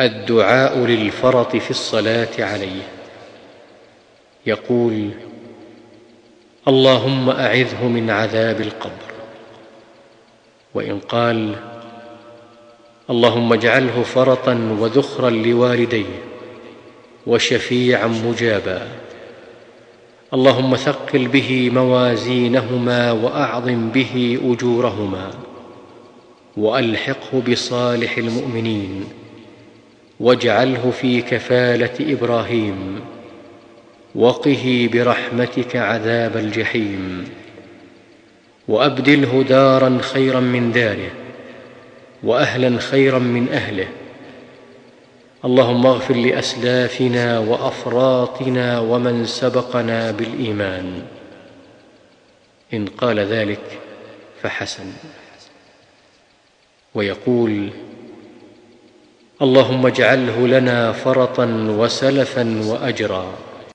الدعاء للفرط في الصلاة عليه. يقول: اللهم أعذه من عذاب القبر. وإن قال: اللهم اجعله فرطا وذخرا لوالديه وشفيعا مجابا، اللهم ثقل به موازينهما وأعظم به أجورهما، وألحقه بصالح المؤمنين، واجعله في كفالة إبراهيم، وقه برحمتك عذاب الجحيم، وأبدله دارا خيرا من داره وأهلا خيرا من أهله، اللهم اغفر لأسلافنا وأفراطنا ومن سبقنا بالإيمان. إن قال ذلك فحسن. ويقول: اللهم اجعله لنا فرطا وسلفا وأجرا،